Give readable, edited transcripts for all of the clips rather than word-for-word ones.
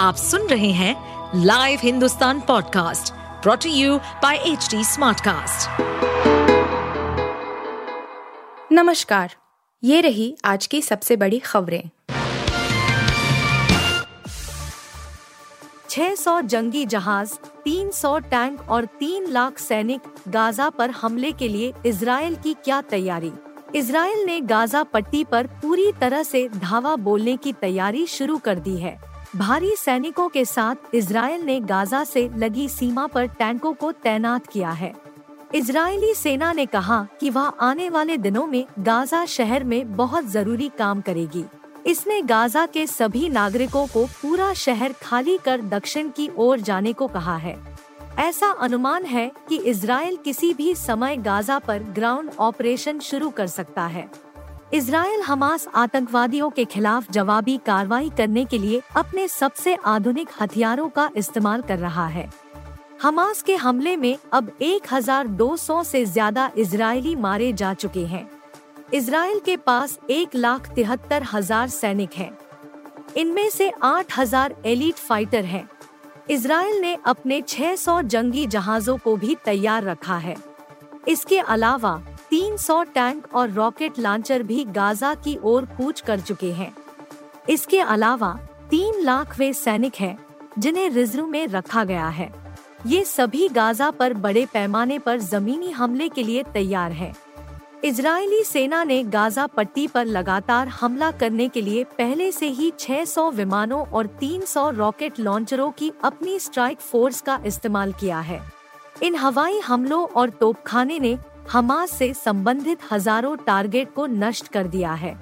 आप सुन रहे हैं live Hindustan podcast brought to you by HD Smartcast. नमस्कार, ये रही आज की सबसे बड़ी खबरें। 600 जंगी जहाज, 300 टैंक और 3 लाख सैनिक, गाजा पर हमले के लिए इजरायल की क्या तैयारी? इजरायल ने गाजा पट्टी पर पूरी तरह से धावा बोलने की तैयारी शुरू कर दी है। भारी सैनिकों के साथ इजरायल ने गाजा से लगी सीमा पर टैंकों को तैनात किया है। इजरायली सेना ने कहा कि वह आने वाले दिनों में गाजा शहर में बहुत जरूरी काम करेगी। इसने गाजा के सभी नागरिकों को पूरा शहर खाली कर दक्षिण की ओर जाने को कहा है। ऐसा अनुमान है कि इजरायल किसी भी समय गाजा पर ग्राउंड ऑपरेशन शुरू कर सकता है। इजरायल हमास आतंकवादियों के खिलाफ जवाबी कार्रवाई करने के लिए अपने सबसे आधुनिक हथियारों का इस्तेमाल कर रहा है। हमास के हमले में अब 1200 से ज्यादा इजरायली मारे जा चुके हैं। इजरायल के पास 1,73,000 सैनिक हैं। इनमें से 8,000 एलिट फाइटर हैं। इजरायल ने अपने 600 जंगी जहाजों को भी तैयार रखा है। इसके अलावा 300 टैंक और रॉकेट लॉन्चर भी गाजा की ओर कूच कर चुके हैं। इसके अलावा 3 लाख वे सैनिक हैं जिन्हें रिजर्व में रखा गया है। ये सभी गाजा पर बड़े पैमाने पर जमीनी हमले के लिए तैयार हैं। इजरायली सेना ने गाजा पट्टी पर लगातार हमला करने के लिए पहले से ही 600 विमानों और 300 रॉकेट लॉन्चरों की अपनी स्ट्राइक फोर्स का इस्तेमाल किया है। इन हवाई हमलों और तोपखाने ने हमास से संबंधित हजारों टारगेट को नष्ट कर दिया है।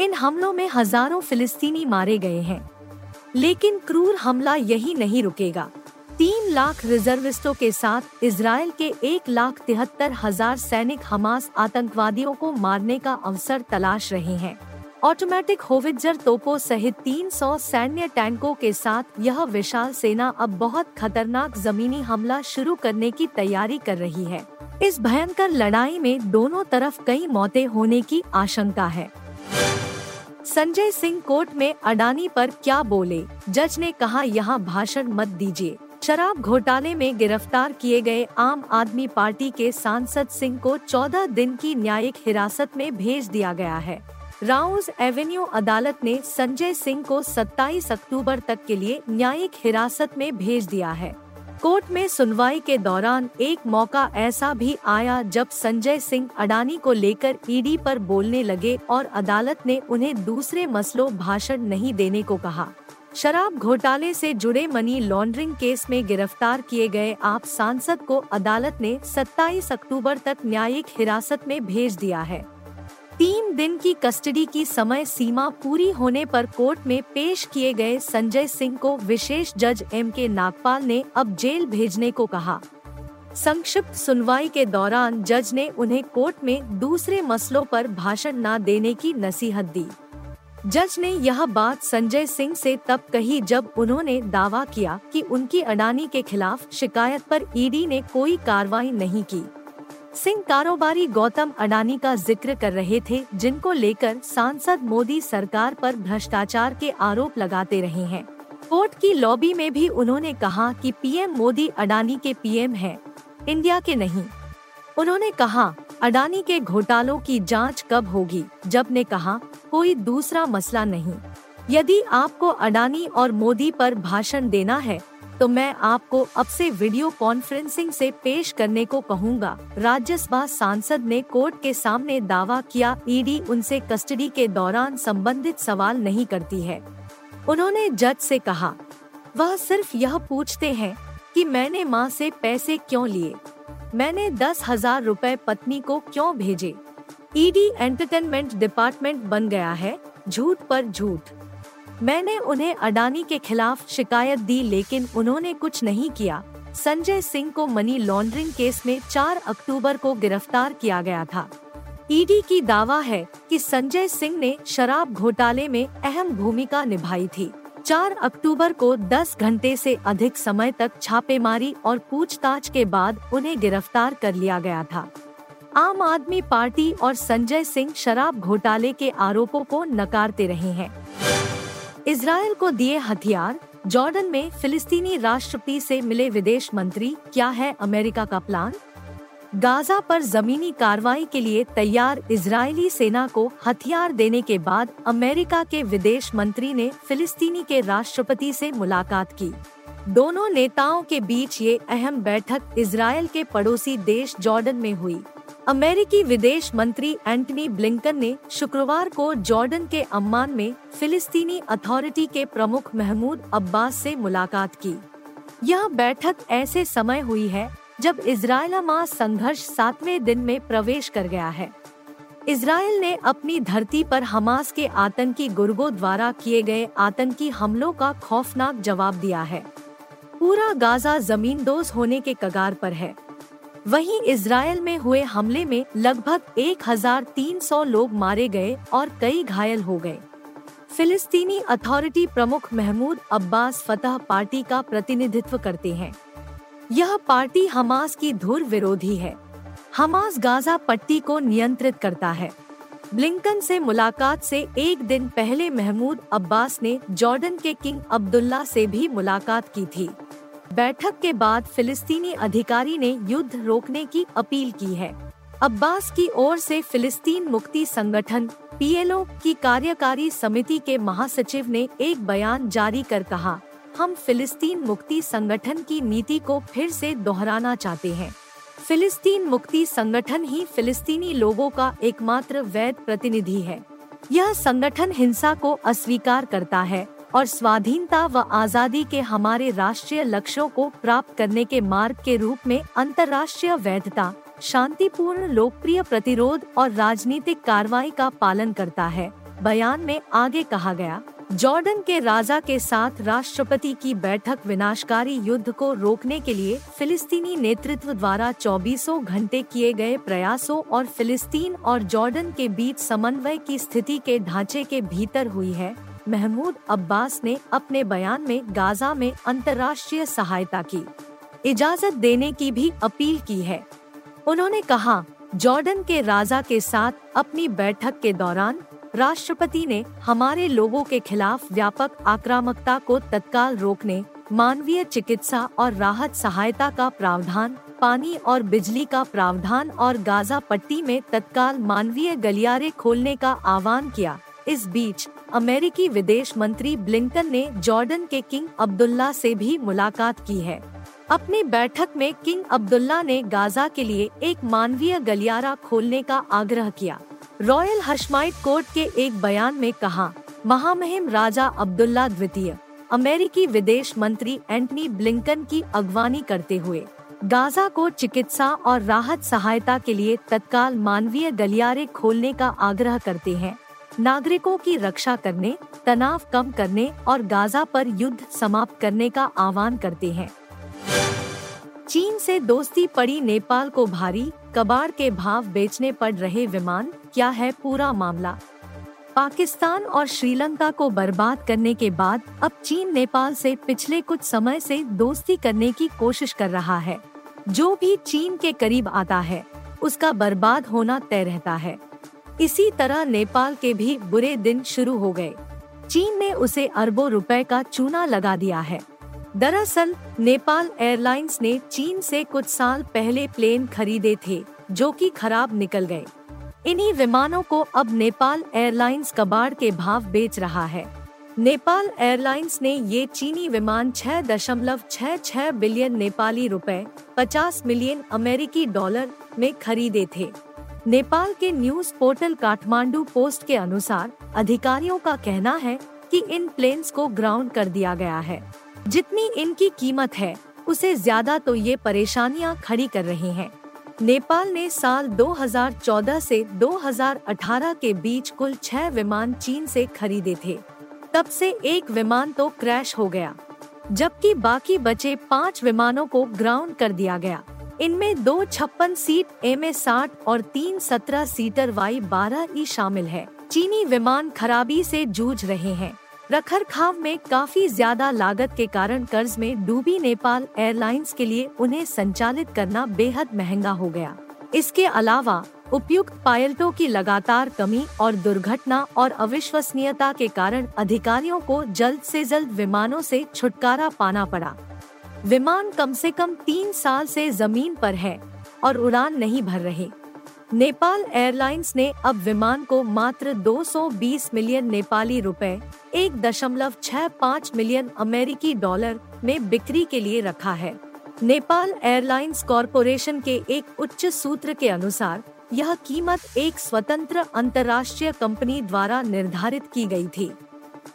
इन हमलों में हजारों फिलिस्तीनी मारे गए हैं। लेकिन क्रूर हमला यही नहीं रुकेगा। 3 लाख रिजर्विस्टों के साथ इजरायल के 1,73,000 सैनिक हमास आतंकवादियों को मारने का अवसर तलाश रहे हैं। ऑटोमेटिक होवित्जर तोपों सहित 300 सैन्य टैंकों के साथ यह विशाल सेना अब बहुत खतरनाक जमीनी हमला शुरू करने की तैयारी कर रही है। इस भयंकर लड़ाई में दोनों तरफ कई मौतें होने की आशंका है। संजय सिंह कोर्ट में अडानी पर क्या बोले? जज ने कहा, यहाँ भाषण मत दीजिए। शराब घोटाले में गिरफ्तार किए गए आम आदमी पार्टी के सांसद सिंह को 14 दिन की न्यायिक हिरासत में भेज दिया गया है। राउज एवेन्यू अदालत ने संजय सिंह को 27 अक्टूबर तक के लिए न्यायिक हिरासत में भेज दिया है। कोर्ट में सुनवाई के दौरान एक मौका ऐसा भी आया जब संजय सिंह अडानी को लेकर ईडी पर बोलने लगे और अदालत ने उन्हें दूसरे मसलों भाषण नहीं देने को कहा। शराब घोटाले से जुड़े मनी लॉन्ड्रिंग केस में गिरफ्तार किए गए आप सांसद को अदालत ने 27 अक्टूबर तक न्यायिक हिरासत में भेज दिया है। 3 दिन की कस्टडी की समय सीमा पूरी होने पर कोर्ट में पेश किए गए संजय सिंह को विशेष जज एमके नागपाल ने अब जेल भेजने को कहा। संक्षिप्त सुनवाई के दौरान जज ने उन्हें कोर्ट में दूसरे मसलों पर भाषण न देने की नसीहत दी। जज ने यह बात संजय सिंह से तब कही जब उन्होंने दावा किया कि उनकी अडानी के खिलाफ शिकायत पर ईडी ने कोई कार्रवाई नहीं की। सिंह कारोबारी गौतम अडानी का जिक्र कर रहे थे, जिनको लेकर सांसद मोदी सरकार पर भ्रष्टाचार के आरोप लगाते रहे हैं। कोर्ट की लॉबी में भी उन्होंने कहा कि पीएम मोदी अडानी के पीएम हैं, इंडिया के नहीं। उन्होंने कहा, अडानी के घोटालों की जांच कब होगी? जब ने कहा, कोई दूसरा मसला नहीं। यदि आपको अडानी और मोदी पर भाषण देना है तो मैं आपको अब से वीडियो कॉन्फ्रेंसिंग से पेश करने को कहूँगा। राज्यसभा सांसद ने कोर्ट के सामने दावा किया ईडी उनसे कस्टडी के दौरान संबंधित सवाल नहीं करती है। उन्होंने जज से कहा, वह सिर्फ यह पूछते हैं कि मैंने माँ से पैसे क्यों लिए, मैंने 10,000 रुपए पत्नी को क्यों भेजे। ईडी एंटरटेनमेंट डिपार्टमेंट बन गया है, झूठ पर झूठ। मैंने उन्हें अडानी के खिलाफ शिकायत दी लेकिन उन्होंने कुछ नहीं किया। संजय सिंह को मनी लॉन्ड्रिंग केस में 4 अक्टूबर को गिरफ्तार किया गया था। ईडी की दावा है कि संजय सिंह ने शराब घोटाले में अहम भूमिका निभाई थी। 4 अक्टूबर को 10 घंटे से अधिक समय तक छापेमारी और पूछताछ के बाद उन्हें गिरफ्तार कर लिया गया था। आम आदमी पार्टी और संजय सिंह शराब घोटाले के आरोपों को नकारते रहे हैं। इजरायल को दिए हथियार, जॉर्डन में फिलिस्तीनी राष्ट्रपति से मिले विदेश मंत्री, क्या है अमेरिका का प्लान? गाजा पर जमीनी कार्रवाई के लिए तैयार इजरायली सेना को हथियार देने के बाद अमेरिका के विदेश मंत्री ने फिलिस्तीनी के राष्ट्रपति से मुलाकात की। दोनों नेताओं के बीच ये अहम बैठक इजरायल के पड़ोसी देश जॉर्डन में हुई। अमेरिकी विदेश मंत्री एंटनी ब्लिंकन ने शुक्रवार को जॉर्डन के अम्मान में फिलिस्तीनी अथॉरिटी के प्रमुख महमूद अब्बास से मुलाकात की। यह बैठक ऐसे समय हुई है जब इजरायल हमास संघर्ष सातवें दिन में प्रवेश कर गया है। इजरायल ने अपनी धरती पर हमास के आतंकी गुर्गों द्वारा किए गए आतंकी हमलों का खौफनाक जवाब दिया है। पूरा गाजा जमींदोज होने के कगार पर है। वहीं इजरायल में हुए हमले में लगभग 1,300 लोग मारे गए और कई घायल हो गए। फिलिस्तीनी अथॉरिटी प्रमुख महमूद अब्बास फतह पार्टी का प्रतिनिधित्व करते हैं। यह पार्टी हमास की धुर विरोधी है। हमास गाजा पट्टी को नियंत्रित करता है। ब्लिंकन से मुलाकात से एक दिन पहले महमूद अब्बास ने जॉर्डन के किंग अब्दुल्ला से भी मुलाकात की थी। बैठक के बाद फिलिस्तीनी अधिकारी ने युद्ध रोकने की अपील की है। अब्बास की ओर से फिलिस्तीन मुक्ति संगठन (PLO) की कार्यकारी समिति के महासचिव ने एक बयान जारी कर कहा, हम फिलिस्तीन मुक्ति संगठन की नीति को फिर से दोहराना चाहते हैं। फिलिस्तीन मुक्ति संगठन ही फिलिस्तीनी लोगों का एकमात्र वैध प्रतिनिधि है। यह संगठन हिंसा को अस्वीकार करता है और स्वाधीनता व आज़ादी के हमारे राष्ट्रीय लक्ष्यों को प्राप्त करने के मार्ग के रूप में अंतर्राष्ट्रीय वैधता, शांतिपूर्ण लोकप्रिय प्रतिरोध और राजनीतिक कार्रवाई का पालन करता है। बयान में आगे कहा गया, जॉर्डन के राजा के साथ राष्ट्रपति की बैठक विनाशकारी युद्ध को रोकने के लिए फिलिस्तीनी नेतृत्व द्वारा 24 घंटे किए गए प्रयासों और फिलिस्तीन और जॉर्डन के बीच समन्वय की स्थिति के ढांचे के भीतर हुई है। महमूद अब्बास ने अपने बयान में गाजा में अंतर्राष्ट्रीय सहायता की इजाजत देने की भी अपील की है। उन्होंने कहा, जॉर्डन के राजा के साथ अपनी बैठक के दौरान राष्ट्रपति ने हमारे लोगों के खिलाफ व्यापक आक्रामकता को तत्काल रोकने, मानवीय चिकित्सा और राहत सहायता का प्रावधान, पानी और बिजली का प्रावधान और गाजा पट्टी में तत्काल मानवीय गलियारे खोलने का आह्वान किया। इस बीच अमेरिकी विदेश मंत्री ब्लिंकन ने जॉर्डन के किंग अब्दुल्ला से भी मुलाकात की है। अपनी बैठक में किंग अब्दुल्ला ने गाजा के लिए एक मानवीय गलियारा खोलने का आग्रह किया। रॉयल हशमाइट कोर्ट के एक बयान में कहा, महामहिम राजा अब्दुल्ला द्वितीय अमेरिकी विदेश मंत्री एंटनी ब्लिंकन की अगवानी करते हुए गाजा को चिकित्सा और राहत सहायता के लिए तत्काल मानवीय गलियारे खोलने का आग्रह करते हैं, नागरिकों की रक्षा करने, तनाव कम करने और गाजा पर युद्ध समाप्त करने का आह्वान करते हैं। चीन से दोस्ती पड़ी नेपाल को भारी, कबाड़ के भाव बेचने पड़ रहे विमान, क्या है पूरा मामला? पाकिस्तान और श्रीलंका को बर्बाद करने के बाद अब चीन नेपाल से पिछले कुछ समय से दोस्ती करने की कोशिश कर रहा है। जो भी चीन के करीब आता है उसका बर्बाद होना तय रहता है। इसी तरह नेपाल के भी बुरे दिन शुरू हो गए। चीन ने उसे अरबों रुपए का चूना लगा दिया है। दरअसल नेपाल एयरलाइंस ने चीन से कुछ साल पहले प्लेन खरीदे थे जो कि खराब निकल गए। इन्हीं विमानों को अब नेपाल एयरलाइंस कबाड़ के भाव बेच रहा है। नेपाल एयरलाइंस ने ये चीनी विमान 6.66 बिलियन नेपाली रुपए 50 मिलियन अमेरिकी डॉलर में खरीदे थे। नेपाल के न्यूज पोर्टल काठमांडू पोस्ट के अनुसार अधिकारियों का कहना है कि इन प्लेन्स को ग्राउंड कर दिया गया है। जितनी इनकी कीमत है उसे ज्यादा तो ये परेशानियां खड़ी कर रहे हैं। नेपाल ने साल 2014 से 2018 के बीच कुल 6 विमान चीन से खरीदे थे। तब से एक विमान तो क्रैश हो गया, जबकि बाकी बचे 5 विमानों को ग्राउंड कर दिया गया। इनमें 2 56 सीट MH-60 और 3 17 सीटर Y-12E शामिल है। चीनी विमान खराबी से जूझ रहे हैं। रखरखाव में काफी ज्यादा लागत के कारण कर्ज में डूबी नेपाल एयरलाइंस के लिए उन्हें संचालित करना बेहद महंगा हो गया। इसके अलावा उपयुक्त पायलटों की लगातार कमी और दुर्घटना और अविश्वसनीयता के कारण अधिकारियों को जल्द से जल्द विमानों से छुटकारा पाना पड़ा। विमान कम से कम 3 साल से जमीन पर है और उड़ान नहीं भर रहे। नेपाल एयरलाइंस ने अब विमान को मात्र 220 मिलियन नेपाली रुपए 1.65 मिलियन अमेरिकी डॉलर में बिक्री के लिए रखा है। नेपाल एयरलाइंस कॉरपोरेशन के एक उच्च सूत्र के अनुसार यह कीमत एक स्वतंत्र अंतर्राष्ट्रीय कंपनी द्वारा निर्धारित की गई थी।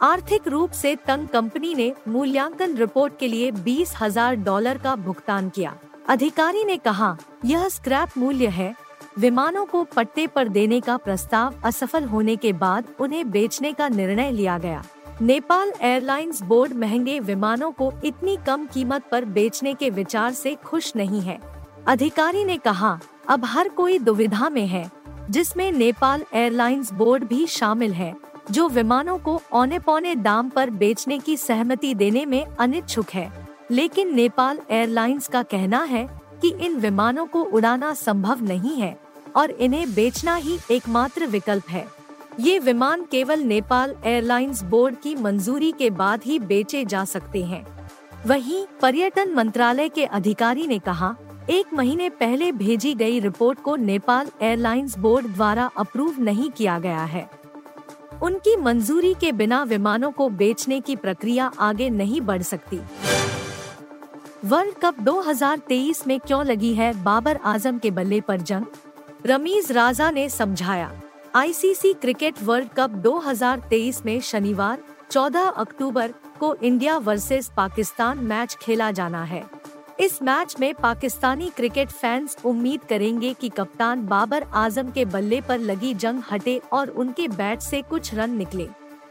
आर्थिक रूप से तंग कंपनी ने मूल्यांकन रिपोर्ट के लिए $20,000 का भुगतान किया। अधिकारी ने कहा, यह स्क्रैप मूल्य है। विमानों को पट्टे पर देने का प्रस्ताव असफल होने के बाद उन्हें बेचने का निर्णय लिया गया। नेपाल एयरलाइंस बोर्ड महंगे विमानों को इतनी कम कीमत पर बेचने के विचार से खुश नहीं है। अधिकारी ने कहा, अब हर कोई दुविधा में है, जिसमें नेपाल एयरलाइंस बोर्ड भी शामिल है, जो विमानों को औने पौने दाम पर बेचने की सहमति देने में अनिच्छुक है। लेकिन नेपाल एयरलाइंस का कहना है कि इन विमानों को उड़ाना संभव नहीं है और इन्हें बेचना ही एकमात्र विकल्प है। ये विमान केवल नेपाल एयरलाइंस बोर्ड की मंजूरी के बाद ही बेचे जा सकते हैं। वहीं पर्यटन मंत्रालय के अधिकारी ने कहा, 1 महीने पहले भेजी गई रिपोर्ट को नेपाल एयरलाइंस बोर्ड द्वारा अप्रूव नहीं किया गया है। उनकी मंजूरी के बिना विमानों को बेचने की प्रक्रिया आगे नहीं बढ़ सकती। वर्ल्ड कप 2023 में क्यों लगी है बाबर आजम के बल्ले पर जंग? रमीज राजा ने समझाया। आईसीसी क्रिकेट वर्ल्ड कप 2023 में शनिवार 14 अक्टूबर को इंडिया वर्सेस पाकिस्तान मैच खेला जाना है। इस मैच में पाकिस्तानी क्रिकेट फैंस उम्मीद करेंगे कि कप्तान बाबर आजम के बल्ले पर लगी जंग हटे और उनके बैट से कुछ रन निकले।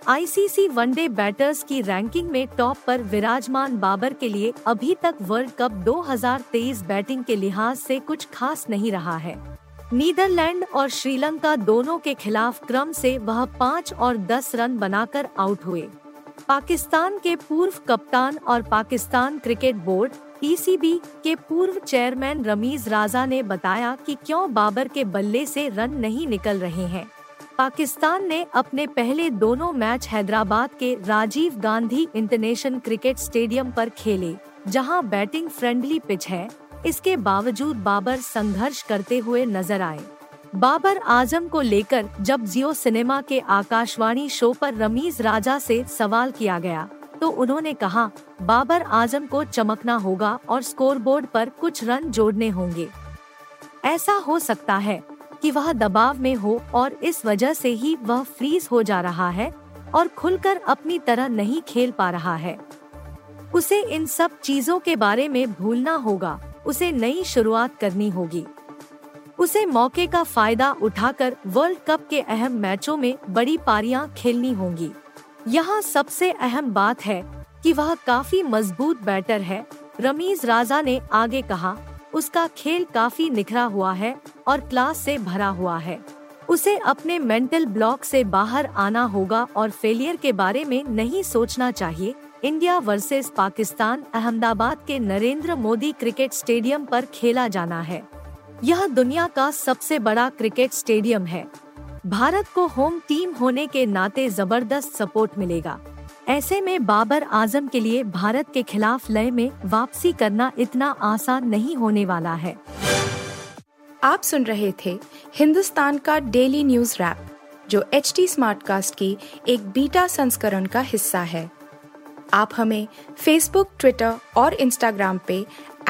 आईसीसी वनडे बैटर्स की रैंकिंग में टॉप पर विराजमान बाबर के लिए अभी तक वर्ल्ड कप 2023 बैटिंग के लिहाज से कुछ खास नहीं रहा है। नीदरलैंड और श्रीलंका दोनों के खिलाफ क्रम से वह 5 और 10 रन बनाकर आउट हुए। पाकिस्तान के पूर्व कप्तान और पाकिस्तान क्रिकेट बोर्ड पीसीबी के पूर्व चेयरमैन रमीज राजा ने बताया कि क्यों बाबर के बल्ले से रन नहीं निकल रहे हैं। पाकिस्तान ने अपने पहले दोनों मैच हैदराबाद के Rajiv Gandhi international cricket stadium पर खेले, जहां बैटिंग फ्रेंडली पिच है। इसके बावजूद बाबर संघर्ष करते हुए नजर आए। बाबर आजम को लेकर जब जियो सिनेमा के आकाशवाणी शो पर रमीज राजा से सवाल किया गया तो उन्होंने कहा, बाबर आजम को चमकना होगा और स्कोरबोर्ड पर कुछ रन जोड़ने होंगे। ऐसा हो सकता है कि वह दबाव में हो और इस वजह से ही वह फ्रीज हो जा रहा है और खुलकर अपनी तरह नहीं खेल पा रहा है। उसे इन सब चीजों के बारे में भूलना होगा। उसे नई शुरुआत करनी होगी। उसे मौके का फायदा उठाकर वर्ल्ड कप के अहम मैचों में बड़ी पारियां खेलनी होंगी। यहाँ सबसे अहम बात है कि वह काफी मजबूत बैटर है। रमीज राजा ने आगे कहा, उसका खेल काफी निखरा हुआ है और क्लास से भरा हुआ है। उसे अपने मेंटल ब्लॉक से बाहर आना होगा और फेलियर के बारे में नहीं सोचना चाहिए। इंडिया वर्सेस पाकिस्तान अहमदाबाद के नरेंद्र मोदी क्रिकेट स्टेडियम पर खेला जाना है। यह दुनिया का सबसे बड़ा क्रिकेट स्टेडियम है। भारत को होम टीम होने के नाते जबरदस्त सपोर्ट मिलेगा। ऐसे में बाबर आजम के लिए भारत के खिलाफ लय में वापसी करना इतना आसान नहीं होने वाला है। आप सुन रहे थे हिंदुस्तान का डेली न्यूज रैप, जो HD स्मार्टकास्ट की एक बीटा संस्करण का हिस्सा है। आप हमें फेसबुक, ट्विटर और इंस्टाग्राम पे